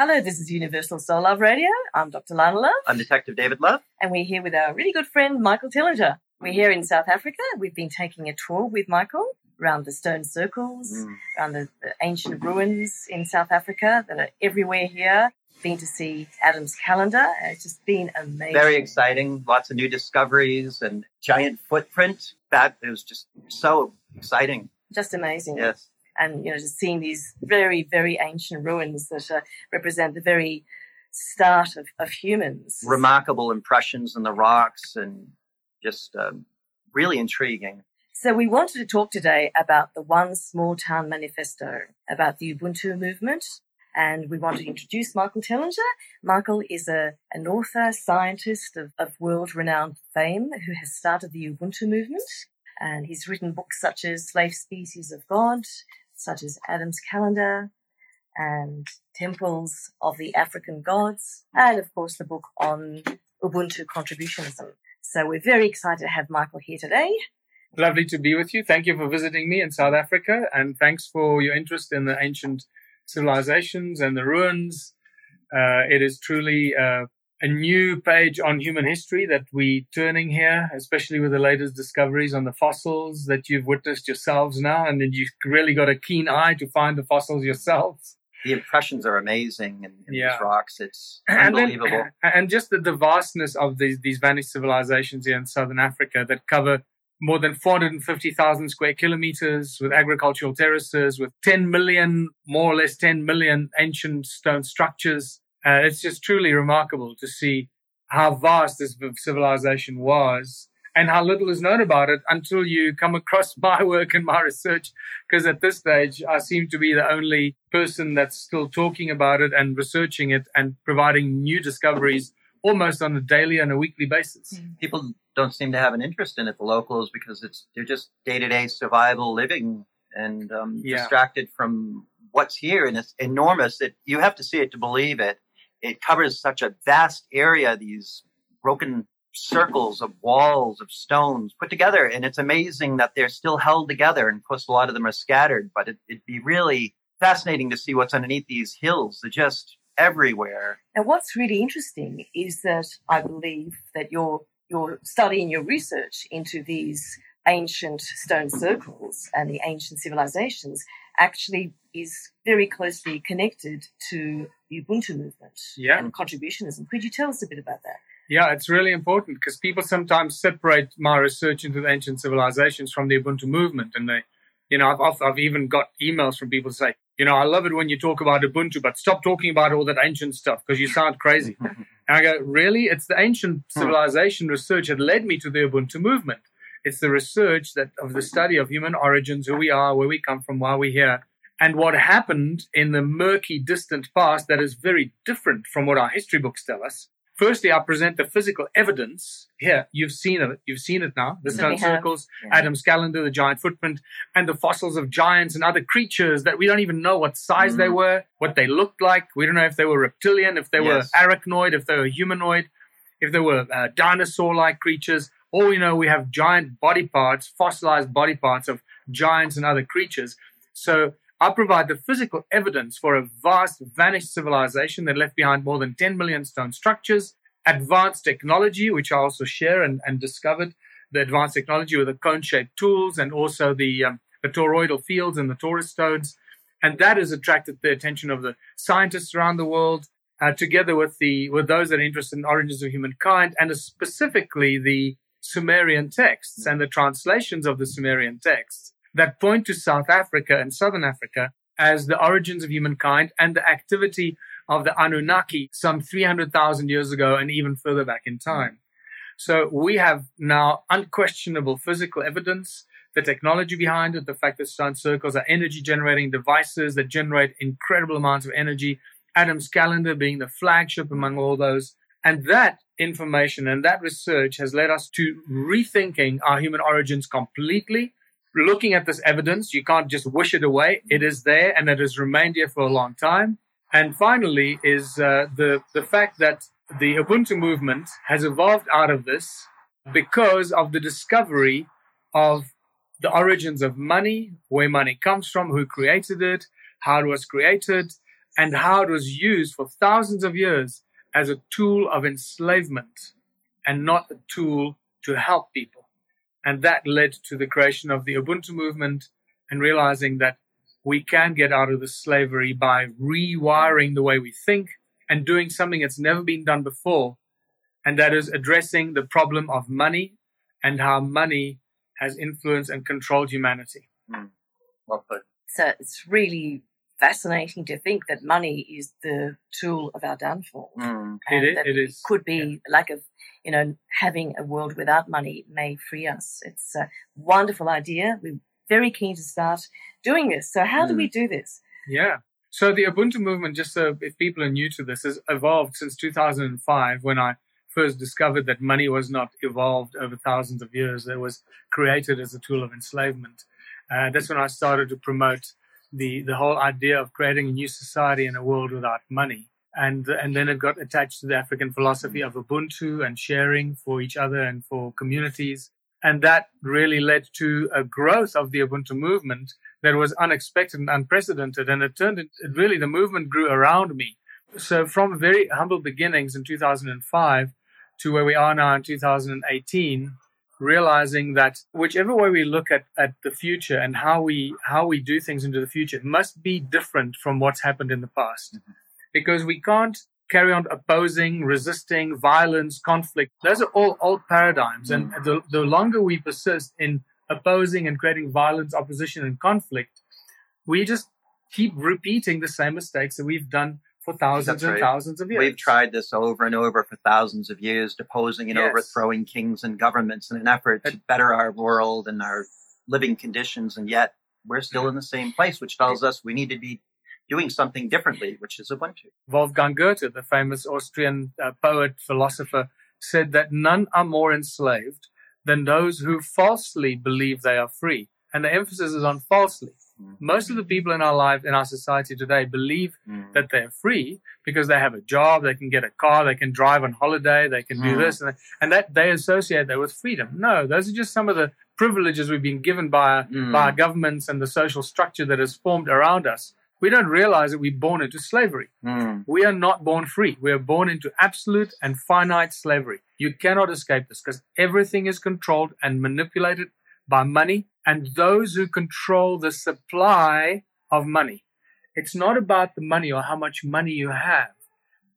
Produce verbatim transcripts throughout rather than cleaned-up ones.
Hello, this is Universal Soul Love Radio. I'm Doctor Lana Love. I'm Detective David Love. And we're here with our really good friend, Michael Tellinger. We're here in South Africa. We've been taking a tour with Michael around the stone circles, mm. around the, the ancient ruins in South Africa that are everywhere here. Been to see Adam's Calendar. It's just been amazing. Very exciting. Lots of new discoveries and giant footprint. That it was just so exciting. Just amazing. Yes. And, you know, just seeing these very, very ancient ruins that uh, represent the very start of, of humans. Remarkable impressions in the rocks and just um, really intriguing. So we wanted to talk today about the One Small Town Manifesto, about the Ubuntu movement, and we want to introduce Michael Tellinger. Michael is a, an author, scientist of, of world-renowned fame who has started the Ubuntu movement, and he's written books such as Slave Species of Gods, such as Adam's Calendar and Temples of the African Gods, and, of course, the book on Ubuntu Contributionism. So we're very excited to have Michael here today. Lovely to be with you. Thank you for visiting me in South Africa, and thanks for your interest in the ancient civilizations and the ruins. Uh, it is truly uh, a new page on human history that we're turning here, especially with the latest discoveries on the fossils that you've witnessed yourselves now, and then you've really got a keen eye to find the fossils yourselves. The impressions are amazing in, in yeah. these rocks. It's unbelievable. And, then, and just the, the vastness of these, these vanished civilizations here in southern Africa that cover more than four hundred fifty thousand square kilometers with agricultural terraces, with ten million, more or less ten million ancient stone structures. Uh, it's just truly remarkable to see how vast this civilization was and how little is known about it until you come across my work and my research, because at this stage, I seem to be the only person that's still talking about it and researching it and providing new discoveries almost on a daily and a weekly basis. People don't seem to have an interest in it, the locals, because it's they're just day-to-day survival living and um, yeah. distracted from what's here. And it's enormous. It, you have to see it to believe it. It covers such a vast area, these broken circles of walls of stones put together. And it's amazing that they're still held together. And of course, a lot of them are scattered, but it, it'd be really fascinating to see what's underneath these hills. They're just everywhere. And what's really interesting is that I believe that your your study and your research into these ancient stone circles and the ancient civilizations actually is very closely connected to the Ubuntu movement yeah. and contributionism. Could you tell us a bit about that? Yeah, it's really important because people sometimes separate my research into the ancient civilizations from the Ubuntu movement. And they, you know, I've, I've even got emails from people saying, you know, I love it when you talk about Ubuntu, but stop talking about all that ancient stuff because you sound crazy. And I go, really? It's the ancient civilization research that led me to the Ubuntu movement. It's the research that of the study of human origins, who we are, where we come from, why we're here, and what happened in the murky, distant past that is very different from what our history books tell us. Firstly, I present the physical evidence. Here, you've seen it. You've seen it now. The stone circles, yeah. Adam's Calendar, the giant footprint, and the fossils of giants and other creatures that we don't even know what size mm. they were, what they looked like. We don't know if they were reptilian, if they yes. were arachnoid, if they were humanoid, if they were uh, dinosaur-like creatures. All we know, we have giant body parts, fossilized body parts of giants and other creatures. So I provide the physical evidence for a vast, vanished civilization that left behind more than ten million stone structures, advanced technology, which I also share and, and discovered, the advanced technology with the cone-shaped tools and also the, um, the toroidal fields and the torus stones. And that has attracted the attention of the scientists around the world, uh, together with, the, with those that are interested in origins of humankind and specifically the Sumerian texts and the translations of the Sumerian texts that point to South Africa and Southern Africa as the origins of humankind and the activity of the Anunnaki some three hundred thousand years ago and even further back in time. So we have now unquestionable physical evidence, the technology behind it, the fact that stone circles are energy-generating devices that generate incredible amounts of energy, Adam's Calendar being the flagship among all those. And that information and that research has led us to rethinking our human origins completely. Looking at this evidence, you can't just wish it away. It is there, and it has remained here for a long time. And finally is uh, the, the fact that the Ubuntu movement has evolved out of this because of the discovery of the origins of money, where money comes from, who created it, how it was created, and how it was used for thousands of years as a tool of enslavement and not a tool to help people. And that led to the creation of the Ubuntu movement and realizing that we can get out of the slavery by rewiring the way we think and doing something that's never been done before. And that is addressing the problem of money and how money has influenced and controlled humanity. Mm. Well put. So it's really fascinating to think that money is the tool of our downfall. Mm. And it is. That it is. Could be yeah. like a, you know, having a world without money may free us. It's a wonderful idea. We're very keen to start doing this. So how mm. do we do this? Yeah. So the Ubuntu movement, just so if people are new to this, has evolved since two thousand five when I first discovered that money was not evolved over thousands of years. It was created as a tool of enslavement. Uh, that's when I started to promote the, the whole idea of creating a new society in a world without money. And, and then it got attached to the African philosophy of Ubuntu and sharing for each other and for communities. And that really led to a growth of the Ubuntu movement that was unexpected and unprecedented. And it turned into, it really, the movement grew around me. So from very humble beginnings in two thousand five to where we are now in two thousand eighteen, realizing that whichever way we look at, at the future and how we how we do things into the future must be different from what's happened in the past. Mm-hmm. Because we can't carry on opposing, resisting, violence, conflict. Those are all old paradigms. Mm. And the, the longer we persist in opposing and creating violence, opposition, and conflict, we just keep repeating the same mistakes that we've done for thousands That's and right. thousands of years. We've tried this over and over for thousands of years, deposing and yes. overthrowing kings and governments in an effort to better our world and our living conditions. And yet we're still in the same place, which tells us we need to be doing something differently, which is Ubuntu. Wolfgang Goethe, the famous Austrian uh, poet, philosopher, said that none are more enslaved than those who falsely believe they are free. And the emphasis is on falsely. Mm. Most of the people in our life, in our society today, believe mm. that they're free because they have a job, they can get a car, they can drive on holiday, they can mm. do this, and that, and that they associate that with freedom. No, those are just some of the privileges we've been given by, mm. by our governments and the social structure that has formed around us. We don't realize that we're born into slavery. Mm. We are not born free. We are born into absolute and finite slavery. You cannot escape this because everything is controlled and manipulated by money and those who control the supply of money. It's not about the money or how much money you have.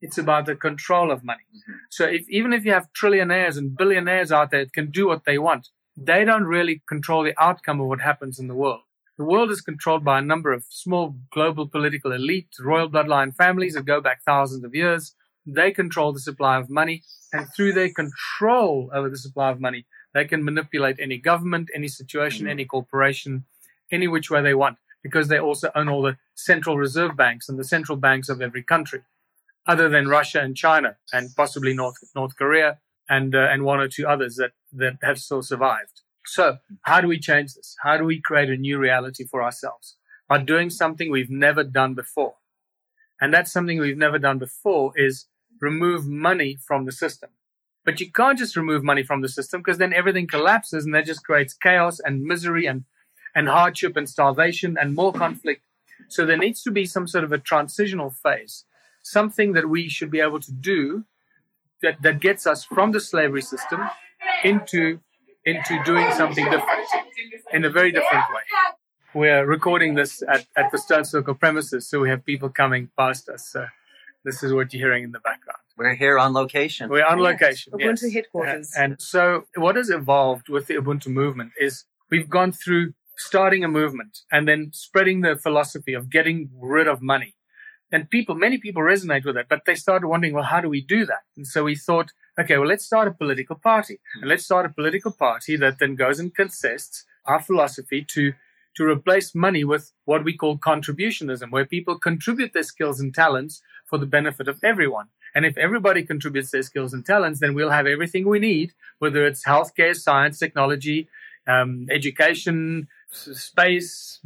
It's about the control of money. Mm-hmm. So if, even if you have trillionaires and billionaires out there that can do what they want, they don't really control the outcome of what happens in the world. The world is controlled by a number of small global political elite, royal bloodline families that go back thousands of years. They control the supply of money, and through their control over the supply of money, they can manipulate any government, any situation, any corporation, any which way they want, because they also own all the central reserve banks and the central banks of every country, other than Russia and China and possibly North North Korea and uh, and one or two others that, that have still survived. So how do we change this? How do we create a new reality for ourselves? By doing something we've never done before. And that's something we've never done before is remove money from the system. But you can't just remove money from the system because then everything collapses and that just creates chaos and misery and, and hardship and starvation and more conflict. So there needs to be some sort of a transitional phase, something that we should be able to do that, that gets us from the slavery system into into doing something different, in a very different way. We're recording this at, at the Stone Circle premises, so we have people coming past us. So this is what you're hearing in the background. We're here on location. We're on yes. location, Ubuntu yes. headquarters. And, and so what has evolved with the Ubuntu movement is we've gone through starting a movement and then spreading the philosophy of getting rid of money. And people, many people resonate with that, but they started wondering, well, how do we do that? And so we thought, okay, well, let's start a political party. And let's start a political party that then goes and consists our philosophy to, to replace money with what we call contributionism, where people contribute their skills and talents for the benefit of everyone. And if everybody contributes their skills and talents, then we'll have everything we need, whether it's healthcare, science, technology, um, education, space,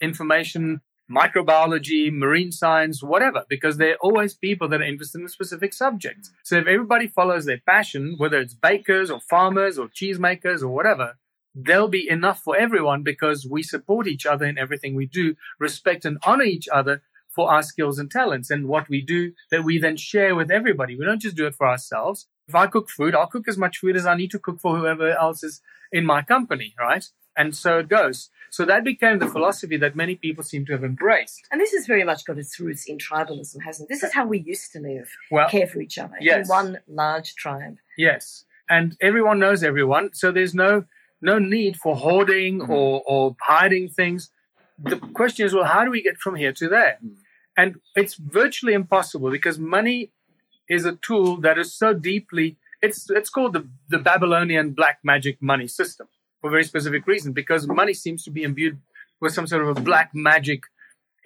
information, microbiology, marine science, whatever, because there are always people that are interested in specific subjects. So if everybody follows their passion, whether it's bakers or farmers or cheesemakers or whatever, there'll be enough for everyone because we support each other in everything we do, respect and honor each other for our skills and talents and what we do that we then share with everybody. We don't just do it for ourselves. If I cook food, I'll cook as much food as I need to cook for whoever else is in my company, right? And so it goes. So that became the philosophy that many people seem to have embraced. And this has very much got its roots in tribalism, hasn't it? This is how we used to live, well, care for each other, yes. In one large tribe. Yes, and everyone knows everyone, so there's no no need for hoarding mm. or, or hiding things. The question is, well, how do we get from here to there? Mm. And it's virtually impossible because money is a tool that is so deeply, it's it's called the, the Babylonian black magic money system for a very specific reason, because money seems to be imbued with some sort of a black magic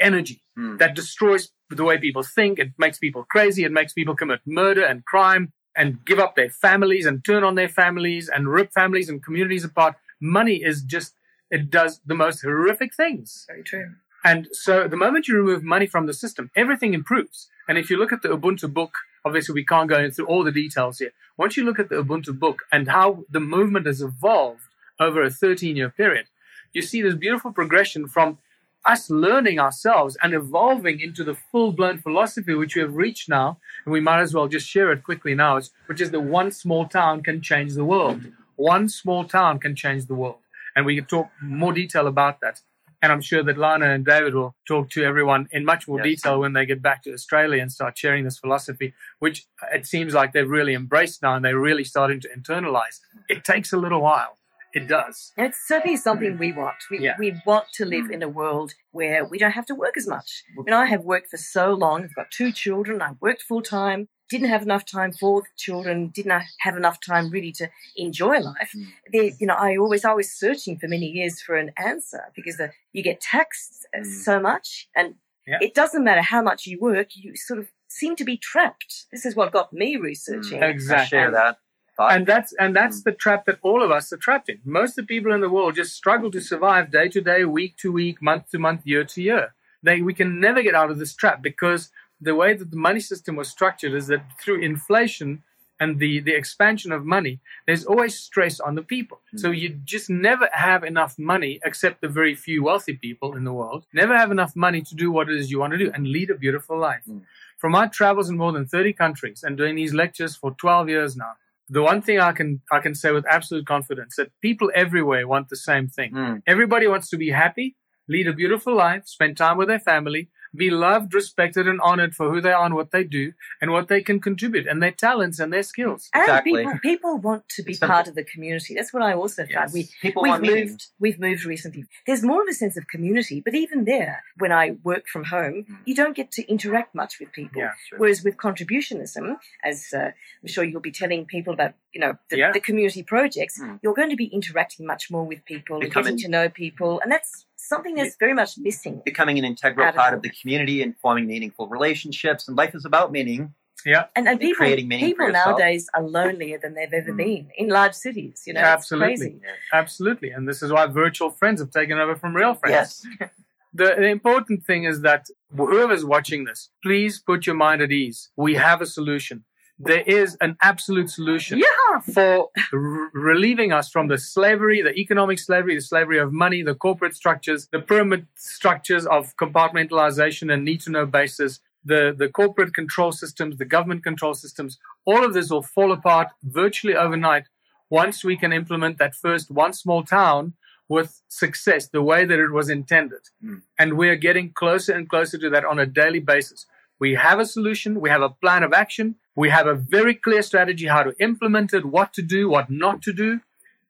energy mm. that destroys the way people think. It makes people crazy. It makes people commit murder and crime and give up their families and turn on their families and rip families and communities apart. Money is just, it does the most horrific things. Very true. And so the moment you remove money from the system, everything improves. And if you look at the Ubuntu book, obviously we can't go into all the details here. Once you look at the Ubuntu book and how the movement has evolved over a thirteen-year period, you see this beautiful progression from us learning ourselves and evolving into the full-blown philosophy which we have reached now, and we might as well just share it quickly now, which is that one small town can change the world. One small town can change the world. And we can talk more detail about that. And I'm sure that Lana and David will talk to everyone in much more yes. detail when they get back to Australia and start sharing this philosophy, which it seems like they've really embraced now and they're really starting to internalize. It takes a little while. It does. And it's certainly something we want. We yeah. we want to live in a world where we don't have to work as much. I mean, I have worked for so long. I've got two children. I worked full-time, didn't have enough time for the children, didn't have enough time really to enjoy life. Mm. There, you know, I always, I was searching for many years for an answer because the, you get taxed mm. so much and yeah. it doesn't matter how much you work, you sort of seem to be trapped. This is what got me researching. Mm. Exactly. I share that. But, and that's and that's mm. the trap that all of us are trapped in. Most of the people in the world just struggle to survive day to day, week to week, month to month, year to year. They, we can never get out of this trap because the way that the money system was structured is that through inflation and the, the expansion of money, there's always stress on the people. Mm. So you just never have enough money, except the very few wealthy people in the world, never have enough money to do what it is you want to do and lead a beautiful life. Mm. From my travels in more than thirty countries and doing these lectures for twelve years now, the one thing I can I can say with absolute confidence that people everywhere want the same thing. Mm. Everybody wants to be happy, lead a beautiful life, spend time with their family, be loved, respected, and honored for who they are and what they do and what they can contribute and their talents and their skills. And exactly. people, people want to be exactly. part of the community. That's what I also yes. found. We, people we've, moved, meaning. we've moved recently. There's more of a sense of community, but even there, when I work from home, mm. you don't get to interact much with people. Yeah, sure. Whereas with contributionism, as uh, I'm sure you'll be telling people about, you know, the, yeah. the community projects, mm. you're going to be interacting much more with people and getting to know people. And that's something that's very much missing. Becoming an integral part of the community and forming meaningful relationships. And life is about meaning. Yeah. And, and, and people, creating meaning people for yourself. Nowadays are lonelier than they've ever mm. been in large cities. You know, yeah, absolutely. It's crazy. Absolutely. And this is why virtual friends have taken over from real friends. Yes. the, the important thing is that whoever's watching this, please put your mind at ease. We have a solution. There is an absolute solution yeah. for r- relieving us from the slavery, the economic slavery, the slavery of money, the corporate structures, the pyramid structures of compartmentalization and need-to-know basis, the, the corporate control systems, the government control systems. All of this will fall apart virtually overnight once we can implement that first one small town with success, the way that it was intended. Mm. And we're getting closer and closer to that on a daily basis. We have a solution. We have a plan of action. We have a very clear strategy how to implement it, what to do, what not to do.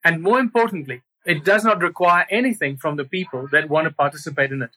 And more importantly, it does not require anything from the people that want to participate in it.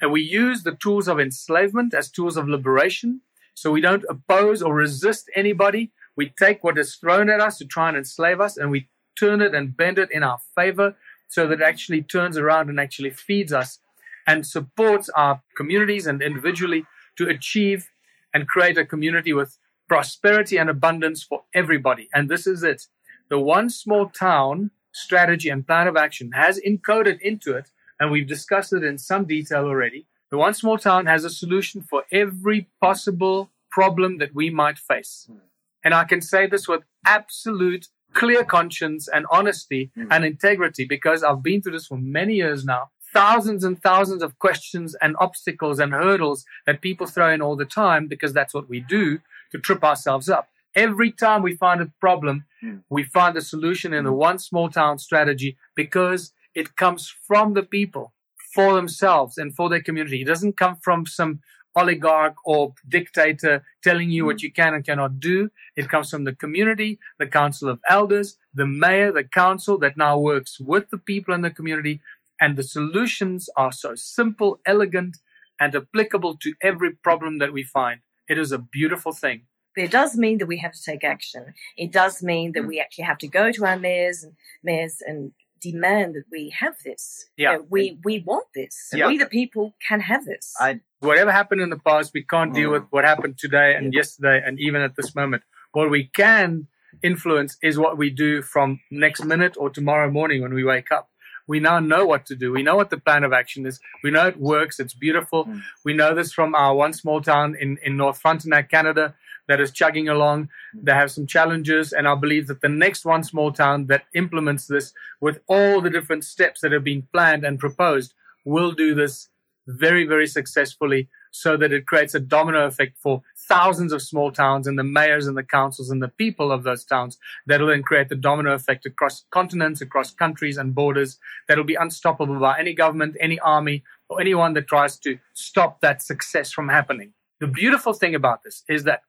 And we use the tools of enslavement as tools of liberation. So we don't oppose or resist anybody. We take what is thrown at us to try and enslave us, and we turn it and bend it in our favor so that it actually turns around and actually feeds us and supports our communities and individually to achieve and create a community with prosperity and abundance for everybody. And this is it. The one small town strategy and plan of action has encoded into it, and we've discussed it in some detail already. The one small town has a solution for every possible problem that we might face. Mm. And I can say this with absolute clear conscience and honesty mm. and integrity because I've been through this for many years now. thousands and thousands of questions and obstacles and hurdles that people throw in all the time, because that's what we do to trip ourselves up. Every time we find a problem, we find a solution in the one small town strategy, because it comes from the people for themselves and for their community. It doesn't come from some oligarch or dictator telling you what you can and cannot do. It comes from the community, the council of elders, the mayor, the council that now works with the people in the community. And the solutions are so simple, elegant, and applicable to every problem that we find. It is a beautiful thing. But it does mean that we have to take action. It does mean that we actually have to go to our mayors and mayors and demand that we have this. Yeah. You know, we, we want this. Yeah. We, the people, can have this. I, whatever happened in the past, we can't deal with what happened today and yeah. yesterday and even at this moment. What we can influence is what we do from next minute or tomorrow morning when we wake up. We now know what to do. We know what the plan of action is. We know it works. It's beautiful. Mm. We know this from our one small town in, in North Frontenac, Canada, that is chugging along. They have some challenges. And I believe that the next one small town that implements this with all the different steps that have been planned and proposed will do this very, very successfully, so that it creates a domino effect for thousands of small towns and the mayors and the councils and the people of those towns. That'll then create the domino effect across continents, across countries and borders. That'll be unstoppable by any government, any army, or anyone that tries to stop that success from happening. The beautiful thing about this is that,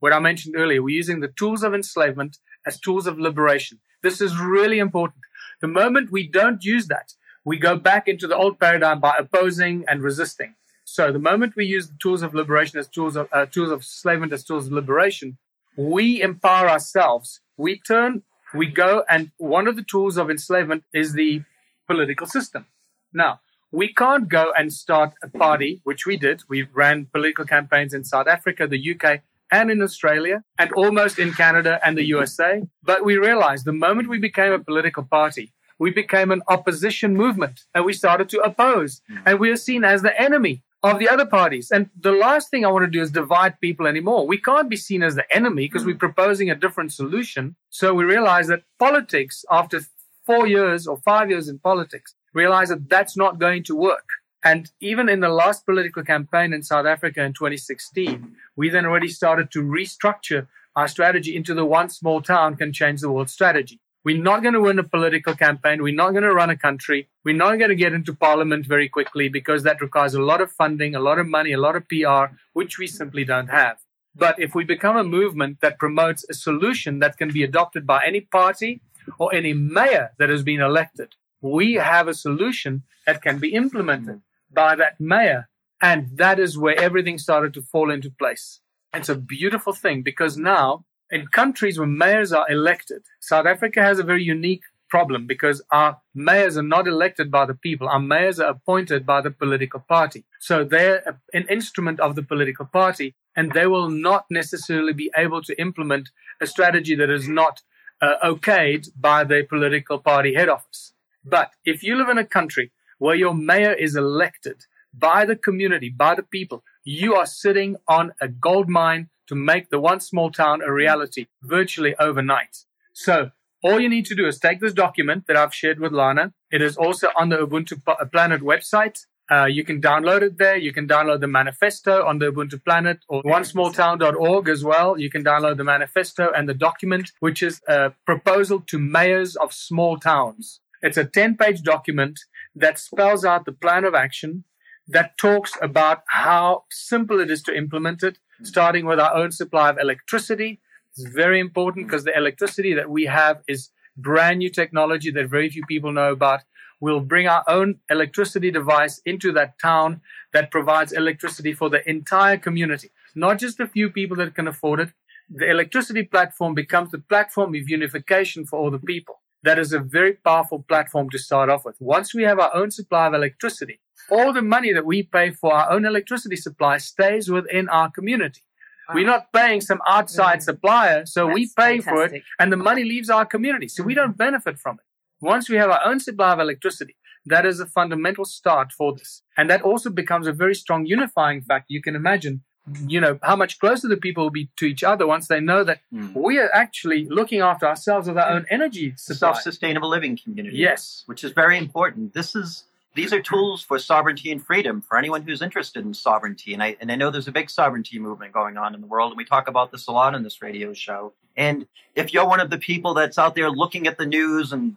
what I mentioned earlier, we're using the tools of enslavement as tools of liberation. This is really important. The moment we don't use that, we go back into the old paradigm by opposing and resisting. So the moment we use the tools of liberation as tools of uh, tools of enslavement as tools of liberation, we empower ourselves. We turn, we go, and one of the tools of enslavement is the political system. Now, we can't go and start a party, which we did. We ran political campaigns in South Africa, the U K, and in Australia, and almost in Canada and the U S A. But we realized the moment we became a political party, we became an opposition movement, and we started to oppose, and we are seen as the enemy of the other parties. And the last thing I want to do is divide people anymore. We can't be seen as the enemy because we're proposing a different solution. So we realized that politics, after four years or five years in politics, realized that that's not going to work. And even in the last political campaign in South Africa in twenty sixteen, we then already started to restructure our strategy into the one small town can change the world strategy. We're not going to win a political campaign. We're not going to run a country. We're not going to get into parliament very quickly, because that requires a lot of funding, a lot of money, a lot of P R, which we simply don't have. But if we become a movement that promotes a solution that can be adopted by any party or any mayor that has been elected, we have a solution that can be implemented by that mayor. And that is where everything started to fall into place. It's a beautiful thing, because now, in countries where mayors are elected, South Africa has a very unique problem, because our mayors are not elected by the people. Our mayors are appointed by the political party. So they're an instrument of the political party, and they will not necessarily be able to implement a strategy that is not uh, okayed by the political party head office. But if you live in a country where your mayor is elected by the community, by the people, you are sitting on a gold mine to make the one small town a reality virtually overnight. So all you need to do is take this document that I've shared with Lana. It is also on the Ubuntu Planet website. Uh, you can download it there. You can download the manifesto on the Ubuntu Planet, or one small town dot org as well. You can download the manifesto and the document, which is a proposal to mayors of small towns. It's a ten-page document that spells out the plan of action, that talks about how simple it is to implement it, starting with our own supply of electricity. It's very important, because the electricity that we have is brand new technology that very few people know about. We'll bring our own electricity device into that town that provides electricity for the entire community, not just a few people that can afford it. The electricity platform becomes the platform of unification for all the people. That is a very powerful platform to start off with. Once we have our own supply of electricity, all the money that we pay for our own electricity supply stays within our community. Wow. We're not paying some outside mm. supplier, so That's we pay fantastic. for it, and the money leaves our community, so we don't benefit from it. Once we have our own supply of electricity, that is a fundamental start for this. And that also becomes a very strong unifying factor. You can imagine, you know, how much closer the people will be to each other once they know that mm. we are actually looking after ourselves with our own energy supply. Self-sustainable living community. Yes. Which is very important. This is... These are tools for sovereignty and freedom for anyone who's interested in sovereignty. And I, and I know there's a big sovereignty movement going on in the world, and we talk about this a lot on this radio show. And if you're one of the people that's out there looking at the news, and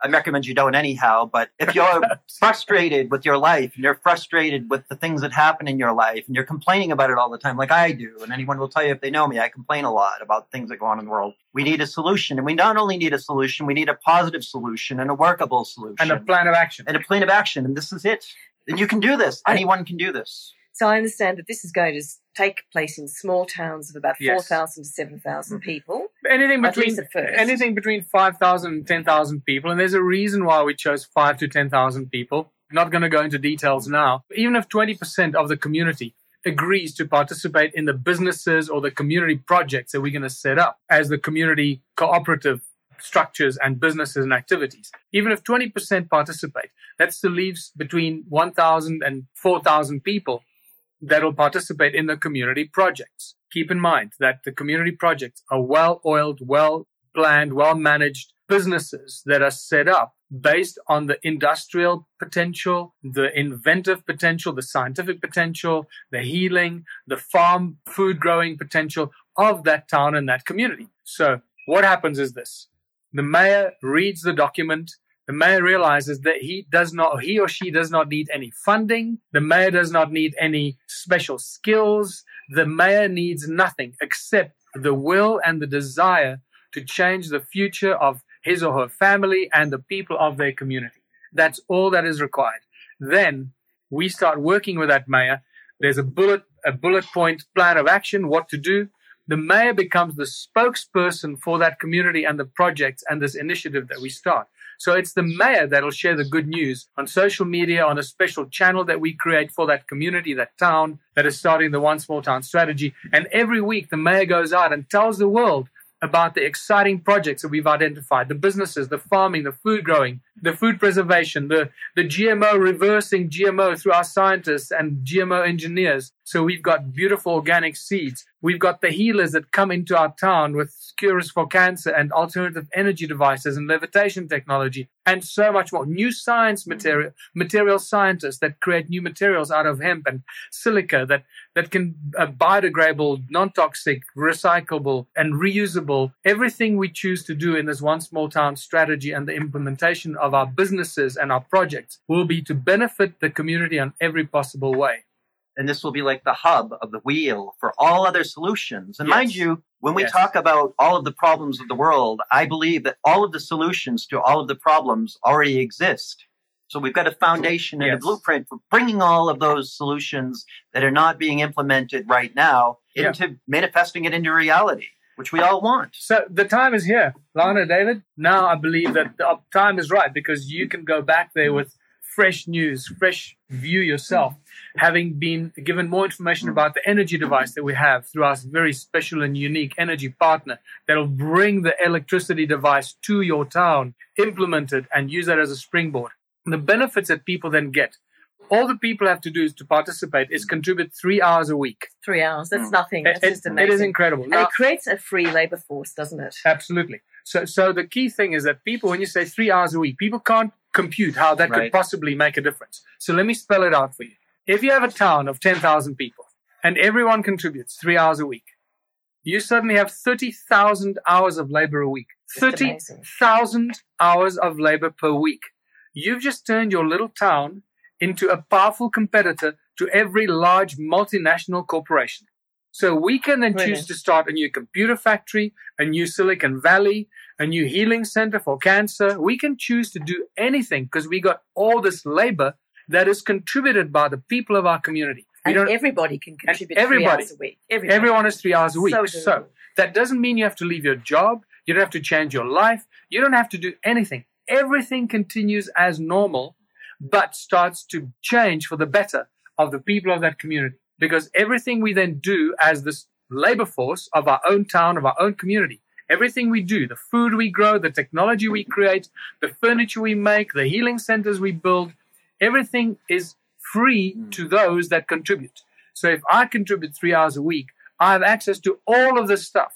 I recommend you don't anyhow, but if you're frustrated with your life and you're frustrated with the things that happen in your life and you're complaining about it all the time like I do, and anyone will tell you if they know me, I complain a lot about things that go on in the world. We need a solution. And we not only need a solution, we need a positive solution and a workable solution. And a plan of action. And a plan of action. And this is it. And you can do this. Anyone can do this. So I understand that this is going to take place in small towns of about yes. four thousand to seven thousand people. Anything between anything between five thousand and ten thousand people. And there's a reason why we chose five to ten thousand people. I'm not going to go into details now. Even if twenty percent of the community agrees to participate in the businesses or the community projects that we're going to set up as the community cooperative structures and businesses and activities, even if twenty percent participate, that still leaves between one thousand and four thousand people that will participate in the community projects. Keep in mind that the community projects are well-oiled, well-planned, well-managed businesses that are set up based on the industrial potential, the inventive potential, the scientific potential, the healing, the farm food growing potential of that town and that community. So what happens is this. The mayor reads the document. The mayor realizes that he does not, he or she does not need any funding. The mayor does not need any special skills. The mayor needs nothing except the will and the desire to change the future of his or her family and the people of their community. That's all that is required. Then we start working with that mayor. There's a bullet, a bullet point plan of action, what to do. The mayor becomes the spokesperson for that community and the projects and this initiative that we start. So it's the mayor that'll share the good news on social media, on a special channel that we create for that community, that town, that is starting the One Small Town strategy. And every week the mayor goes out and tells the world about the exciting projects that we've identified, the businesses, the farming, the food growing, the food preservation, the, the G M O, reversing G M O through our scientists and G M O engineers. So we've got beautiful organic seeds. We've got the healers that come into our town with cures for cancer and alternative energy devices and levitation technology and so much more. New science material, material scientists that create new materials out of hemp and silica that, that can uh, biodegradable, non-toxic, recyclable and reusable. Everything we choose to do in this One Small Town strategy and the implementation of our businesses and our projects will be to benefit the community in every possible way. And this will be like the hub of the wheel for all other solutions. And yes. mind you, when we yes. talk about all of the problems of the world, I believe that all of the solutions to all of the problems already exist. So we've got a foundation and yes. a blueprint for bringing all of those solutions that are not being implemented right now yeah. into manifesting it into reality, which we all want. So the time is here, Lana, David. Now I believe that the time is right because you can go back there with fresh news, fresh view yourself, having been given more information about the energy device that we have through our very special and unique energy partner that will bring the electricity device to your town, implement it, and use that as a springboard. And the benefits that people then get, all the people have to do is to participate is contribute three hours a week. Three hours, that's nothing. That's it, just amazing. It is incredible. And now, it creates a free labor force, doesn't it? Absolutely. So, so the key thing is that people, when you say three hours a week, people can't compute how that right. could possibly make a difference. So let me spell it out for you. If you have a town of ten thousand people and everyone contributes three hours a week, you suddenly have thirty thousand hours of labor a week. thirty thousand hours of labor per week. You've just turned your little town into a powerful competitor to every large multinational corporation. So we can then Brilliant. choose to start a new computer factory, a new Silicon Valley, a new healing center for cancer. We can choose to do anything because we got all this labor that is contributed by the people of our community. And everybody can contribute three hours a week. Everybody. Everyone is three hours a week. So, so that doesn't mean you have to leave your job. You don't have to change your life. You don't have to do anything. Everything continues as normal, but starts to change for the better of the people of that community. Because everything we then do as this labor force of our own town, of our own community, everything we do, the food we grow, the technology we create, the furniture we make, the healing centers we build, everything is free to those that contribute. So if I contribute three hours a week, I have access to all of this stuff.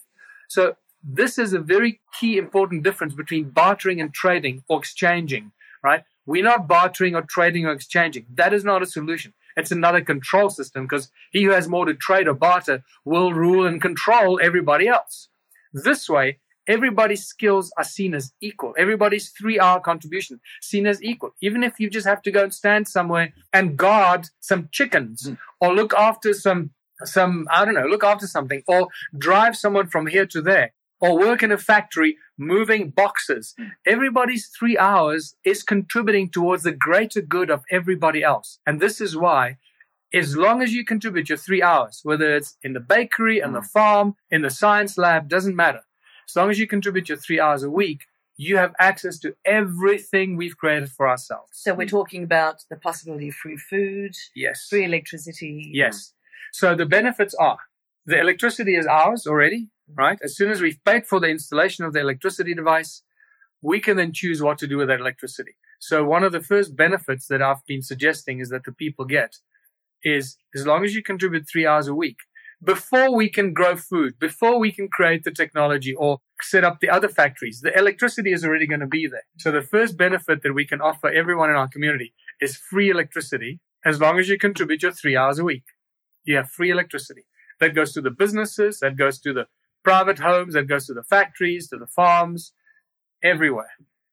So this is a very key important difference between bartering and trading or exchanging, right? We're not bartering or trading or exchanging. That is not a solution. It's another control system, because he who has more to trade or barter will rule and control everybody else. This way, everybody's skills are seen as equal. Everybody's three-hour contribution seen as equal. Even if you just have to go and stand somewhere and guard some chickens mm. or look after some, some, I don't know, look after something, or drive someone from here to there, or work in a factory moving boxes. Everybody's three hours is contributing towards the greater good of everybody else. And this is why, as long as you contribute your three hours, whether it's in the bakery, on the farm, in the science lab, doesn't matter. As long as you contribute your three hours a week, you have access to everything we've created for ourselves. So we're talking about the possibility of free food, yes, free electricity. Yes. So the benefits are, the electricity is ours already. Right? As soon as we've paid for the installation of the electricity device, we can then choose what to do with that electricity. So one of the first benefits that I've been suggesting is that the people get is, as long as you contribute three hours a week, before we can grow food, before we can create the technology or set up the other factories, the electricity is already going to be there. So the first benefit that we can offer everyone in our community is free electricity. As long as you contribute your three hours a week, you have free electricity. That goes to the businesses, that goes to the private homes, that goes to the factories, to the farms, everywhere.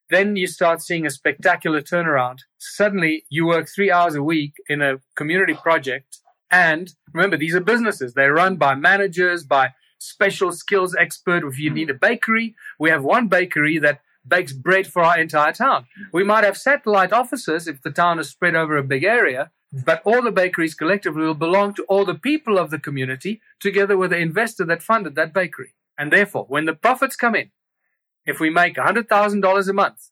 Then you start seeing a spectacular turnaround. Suddenly you work three hours a week in a community project. And remember, these are businesses. They're run by managers, by special skills experts. If you need a bakery, we have one bakery that bakes bread for our entire town. We might have satellite offices if the town is spread over a big area. But all the bakeries collectively will belong to all the people of the community, together with the investor that funded that bakery. And therefore, when the profits come in, if we make one hundred thousand dollars a month,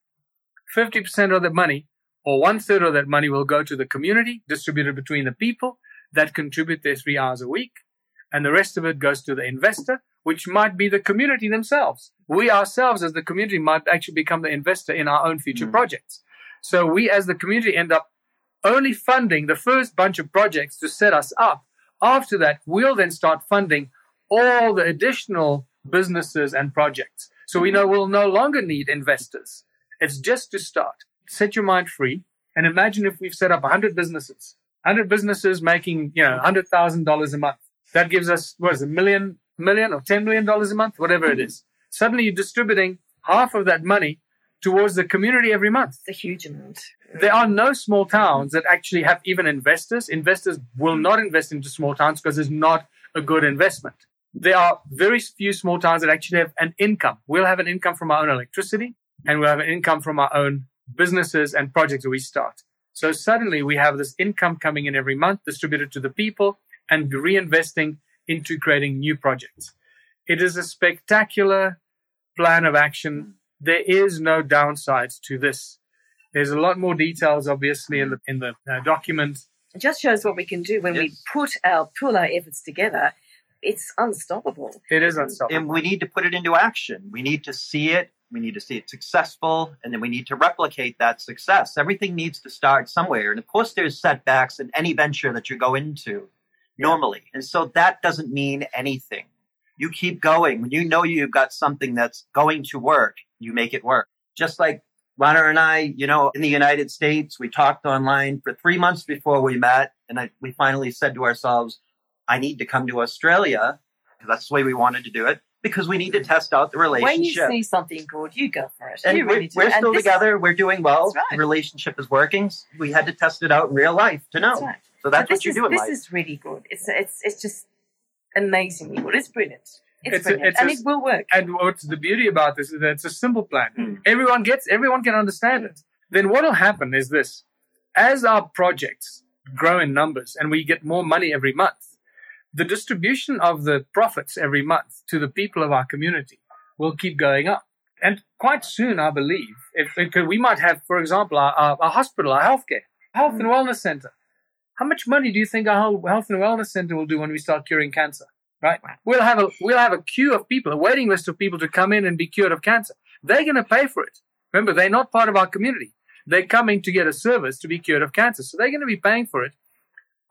fifty percent of that money or one third of that money will go to the community, distributed between the people that contribute their three hours a week. And the rest of it goes to the investor, which might be the community themselves. We ourselves as the community might actually become the investor in our own future mm. projects. So we as the community end up only funding the first bunch of projects to set us up. After that, we'll then start funding all the additional businesses and projects. So we know we'll no longer need investors. It's just to start. Set your mind free and imagine if we've set up one hundred businesses. one hundred businesses making, you know, one hundred thousand dollars a month. That gives us, what is it, a million, million or ten million dollars a month, whatever it is. Suddenly you're distributing half of that money towards the community every month. It's a huge amount. There are no small towns that actually have even investors. Investors will not invest into small towns because it's not a good investment. There are very few small towns that actually have an income. We'll have an income from our own electricity, and we'll have an income from our own businesses and projects that we start. So suddenly we have this income coming in every month, distributed to the people and reinvesting into creating new projects. It is a spectacular plan of action. There is no downsides to this. There's a lot more details, obviously, in the, in the uh, document. It just shows what we can do when yes. we put our pull our efforts together. It's unstoppable. It is unstoppable. And we need to put it into action. We need to see it. We need to see it successful. And then we need to replicate that success. Everything needs to start somewhere. And, of course, there's setbacks in any venture that you go into yeah. normally. And so that doesn't mean anything. You keep going. When you know you've got something that's going to work, you make it work. Just like Lana and I, you know, in the United States, we talked online for three months before we met. And I, we finally said to ourselves, I need to come to Australia, because that's the way we wanted to do it, because we need to test out the relationship. When you see something good, you go for it. And you really we're, we're still and together. Is, we're doing well. Right. The relationship is working. We had to test it out in real life to know. That's right. So that's what you do in life. This is really good. It's, it's, it's just... amazingly well. It's brilliant. It's, it's brilliant. A, it's and a, it will work. And what's the beauty about this is that it's a simple plan. Mm. Everyone gets, everyone can understand mm. it. Then what will happen is this. As our projects grow in numbers and we get more money every month, the distribution of the profits every month to the people of our community will keep going up. And quite soon, I believe, if, if we might have, for example, our, our, our hospital, our healthcare, health mm. and wellness center. How much money do you think our whole health and wellness center will do when we start curing cancer, right? Wow. We'll have a we'll have a queue of people, a waiting list of people to come in and be cured of cancer. They're going to pay for it. Remember, they're not part of our community. They're coming to get a service to be cured of cancer, so they're going to be paying for it.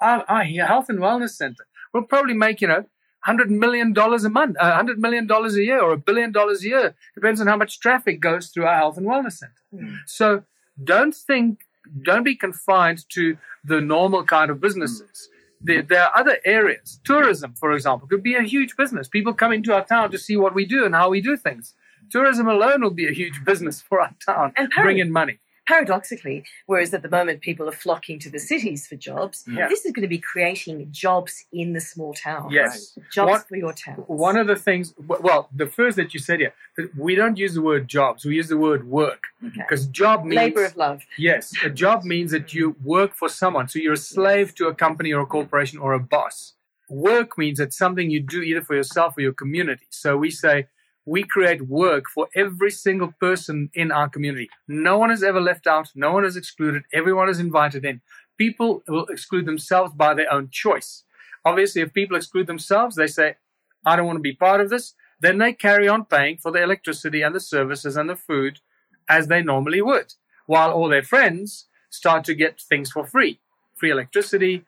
Our, our health and wellness center will probably make, you know, one hundred million dollars a month, uh, one hundred million dollars a year or a billion dollars a year. Depends on how much traffic goes through our health and wellness center. Mm. So don't think, don't be confined to the normal kind of businesses. There, there are other areas. Tourism, for example, could be a huge business. People come into our town to see what we do and how we do things. Tourism alone will be a huge business for our town, and parad- bring in money. Paradoxically, whereas at the moment people are flocking to the cities for jobs, yeah. this is going to be creating jobs in the small towns. Yes. Right? Jobs one, for your town. One of the things, well, the first that you said here, we don't use the word jobs, we use the word work. Because okay. job means... labour of love. Yes. A job means that you work for someone. So you're a slave yes. to a company or a corporation or a boss. Work means it's something you do either for yourself or your community. So we say... we create work for every single person in our community. No one is ever left out. No one is excluded. Everyone is invited in. People will exclude themselves by their own choice. Obviously, if people exclude themselves, they say, I don't want to be part of this. Then they carry on paying for the electricity and the services and the food as they normally would, while all their friends start to get things for free. Free electricity,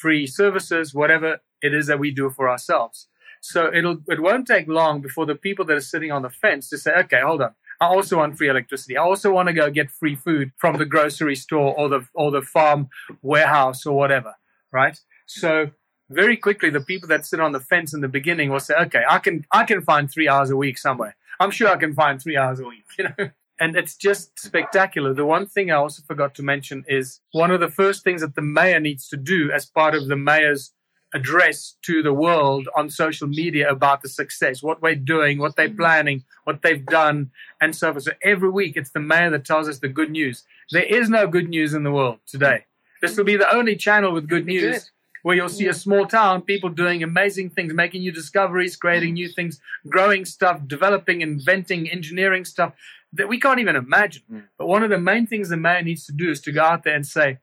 free services, whatever it is that we do for ourselves. So it'll, it won't take long before the people that are sitting on the fence to say, okay, hold on, I also want free electricity. I also want to go get free food from the grocery store or the or the farm warehouse or whatever, right? So very quickly, the people that sit on the fence in the beginning will say, okay, I can I can find three hours a week somewhere. I'm sure I can find three hours a week, you know? And it's just spectacular. The one thing I also forgot to mention is one of the first things that the mayor needs to do as part of the mayor's address to the world on social media about the success, what we're doing, what they're planning, what they've done, and so forth. So every week it's the mayor that tells us the good news. There is no good news in the world today. This will be the only channel with good news, where you'll see a small town, people doing amazing things, making new discoveries, creating new things, growing stuff, developing, inventing, engineering stuff that we can't even imagine. But one of the main things the mayor needs to do is to go out there and say,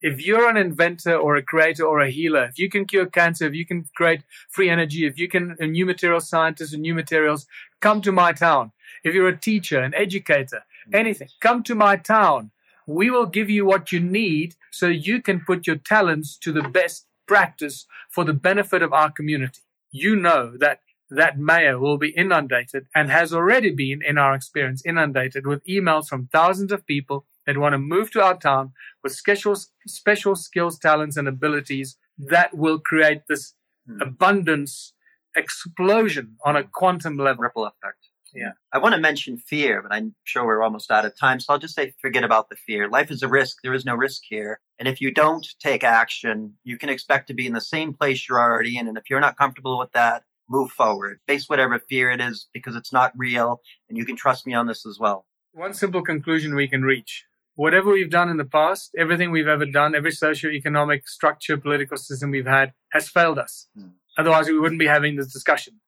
if you're an inventor or a creator or a healer, if you can cure cancer, if you can create free energy, if you can a new material scientist and new materials, come to my town. If you're a teacher, an educator, anything, come to my town. We will give you what you need so you can put your talents to the best practice for the benefit of our community. You know that that mayor will be inundated and has already been, in our experience, inundated with emails from thousands of people that want to move to our town with special, special skills, talents, and abilities that will create this mm. abundance explosion on a quantum level. Ripple effect. Yeah. I want to mention fear, but I'm sure we're almost out of time. So I'll just say, forget about the fear. Life is a risk. There is no risk here. And if you don't take action, you can expect to be in the same place you're already in. And if you're not comfortable with that, move forward. Face whatever fear it is, because it's not real. And you can trust me on this as well. One simple conclusion we can reach. Whatever we've done in the past, everything we've ever done, every socioeconomic structure, political system we've had has failed us. Mm. Otherwise, we wouldn't be having this discussion.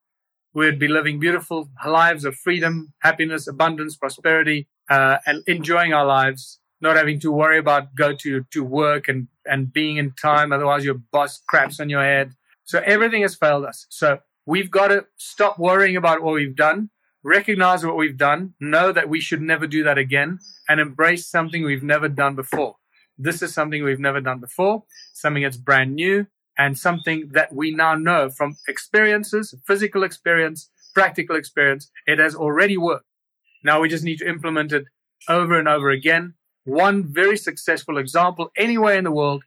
We'd be living beautiful lives of freedom, happiness, abundance, prosperity, uh, and enjoying our lives, not having to worry about go to, to work and, and being in time. Otherwise, your boss craps on your head. So everything has failed us. So we've got to stop worrying about what we've done, recognize what we've done, know that we should never do that again, and embrace something we've never done before. This is something we've never done before, something that's brand new, and something that we now know from experiences, physical experience, practical experience, it has already worked. Now we just need to implement it over and over again. One very successful example anywhere in the world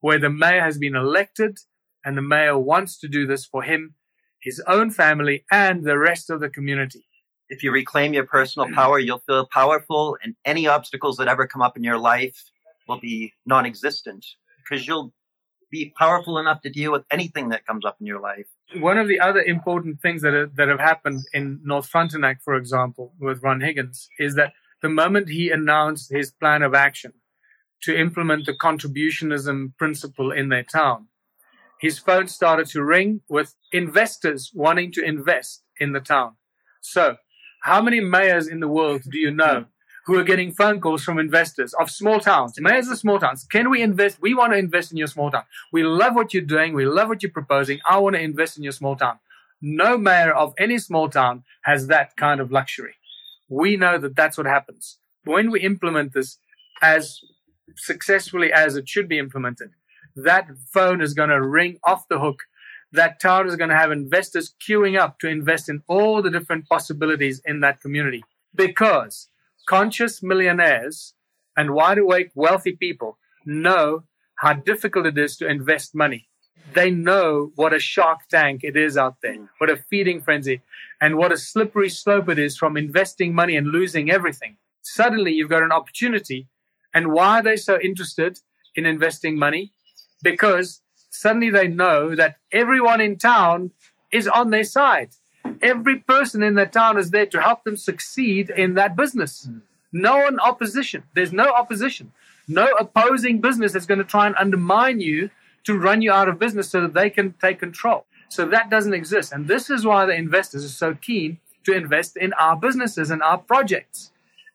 where the mayor has been elected and the mayor wants to do this for him, his own family, and the rest of the community. If you reclaim your personal power, you'll feel powerful, and any obstacles that ever come up in your life will be non-existent because you'll be powerful enough to deal with anything that comes up in your life. One of the other important things that, are, that have happened in North Frontenac, for example, with Ron Higgins, is that the moment he announced his plan of action to implement the contributionism principle in their town, his phone started to ring with investors wanting to invest in the town. So how many mayors in the world do you know who are getting phone calls from investors of small towns? Mayors of small towns. Can we invest? We want to invest in your small town. We love what you're doing. We love what you're proposing. I want to invest in your small town. No mayor of any small town has that kind of luxury. We know that that's what happens. When we implement this as successfully as it should be implemented, that phone is going to ring off the hook. That town is going to have investors queuing up to invest in all the different possibilities in that community, because conscious millionaires and wide-awake wealthy people know how difficult it is to invest money. They know what a shark tank it is out there, what a feeding frenzy, and what a slippery slope it is from investing money and losing everything. Suddenly, you've got an opportunity. And why are they so interested in investing money? Because suddenly they know that everyone in town is on their side. Every person in that town is there to help them succeed in that business. No one opposition. There's no opposition. No opposing business that's going to try and undermine you to run you out of business so that they can take control. So that doesn't exist. And this is why the investors are so keen to invest in our businesses and our projects.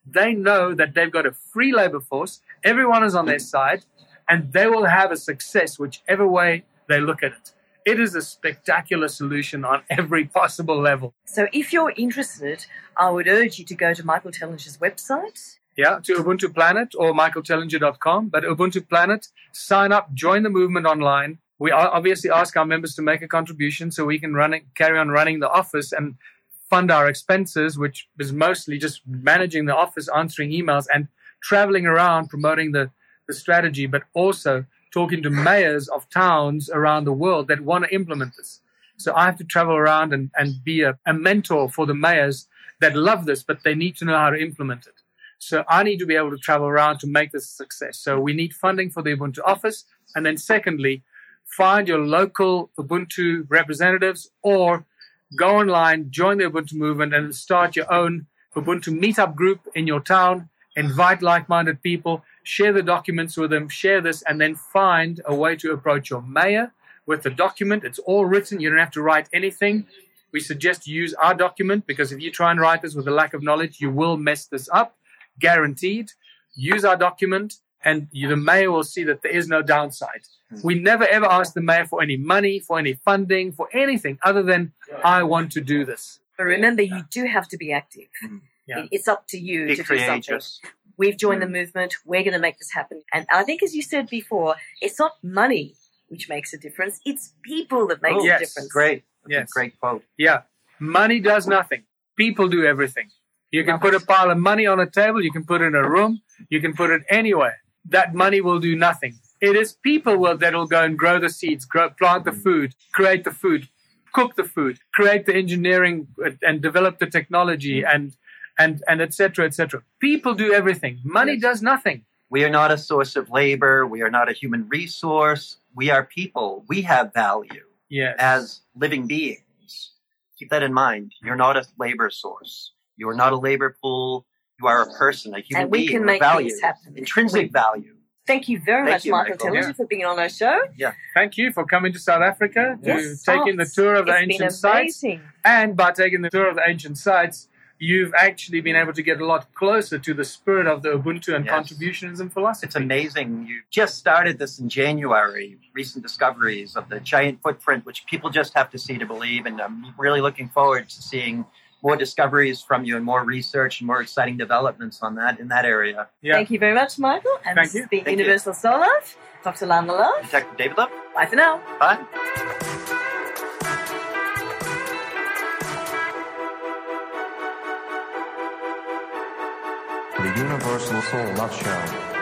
They know that they've got a free labor force. Everyone is on their side. And they will have a success whichever way they look at it. It is a spectacular solution on every possible level. So if you're interested, I would urge you to go to Michael Tellinger's website. Yeah, to Ubuntu Planet or michael tellinger dot com. But Ubuntu Planet, sign up, join the movement online. We obviously ask our members to make a contribution so we can run it, carry on running the office and fund our expenses, which is mostly just managing the office, answering emails and traveling around promoting the, the strategy, but also talking to mayors of towns around the world that want to implement this. So I have to travel around and, and be a, a mentor for the mayors that love this, but they need to know how to implement it. So I need to be able to travel around to make this a success. So we need funding for the Ubuntu office. And then secondly, find your local Ubuntu representatives or go online, join the Ubuntu movement and start your own Ubuntu meetup group in your town. Invite like-minded people, share the documents with them, share this, and then find a way to approach your mayor with the document. It's all written. You don't have to write anything. We suggest you use our document because if you try and write this with a lack of knowledge, you will mess this up, guaranteed. Use our document, and you, the mayor will see that there is no downside. We never, ever ask the mayor for any money, for any funding, for anything other than, I want to do this. But remember, you do have to be active. Mm-hmm. Yeah. It's up to you Be to do something. We've joined yeah. the movement. We're going to make this happen. And I think, as you said before, it's not money which makes a difference. It's people that makes oh, yes. a difference. Great. Yes. Great quote. Yeah. Money does nothing. People do everything. You can put a pile of money on a table. You can put it in a room. You can put it anywhere. That money will do nothing. It is people that will go and grow the seeds, grow, plant the food, create the food, cook the food, create the engineering and develop the technology and And and et cetera, et cetera. People do everything. Money yes. does nothing. We are not a source of labor. We are not a human resource. We are people. We have value yes. as living beings. Keep that in mind. You're not a labor source. You are not a labor pool. You are a person, a human and being. And we can make value, things happen. Intrinsic value. Thank you very Thank much, you, Michael Tellinger, yeah. for being on our show. Yeah. Thank you for coming to South Africa, yes. to oh, taking the tour of the ancient sites. And by taking the tour of the ancient sites, you've actually been able to get a lot closer to the spirit of the Ubuntu and yes. contributionism philosophy. It's amazing. You just started this in January, recent discoveries of the giant footprint, which people just have to see to believe. And I'm really looking forward to seeing more discoveries from you and more research and more exciting developments on that in that area. Yeah. Thank you very much, Michael. And Thank you. The Thank Universal you. Soul Love, Doctor Lana Love. And Doctor David Love. Bye for now. Bye. The Universal Soul Love Show.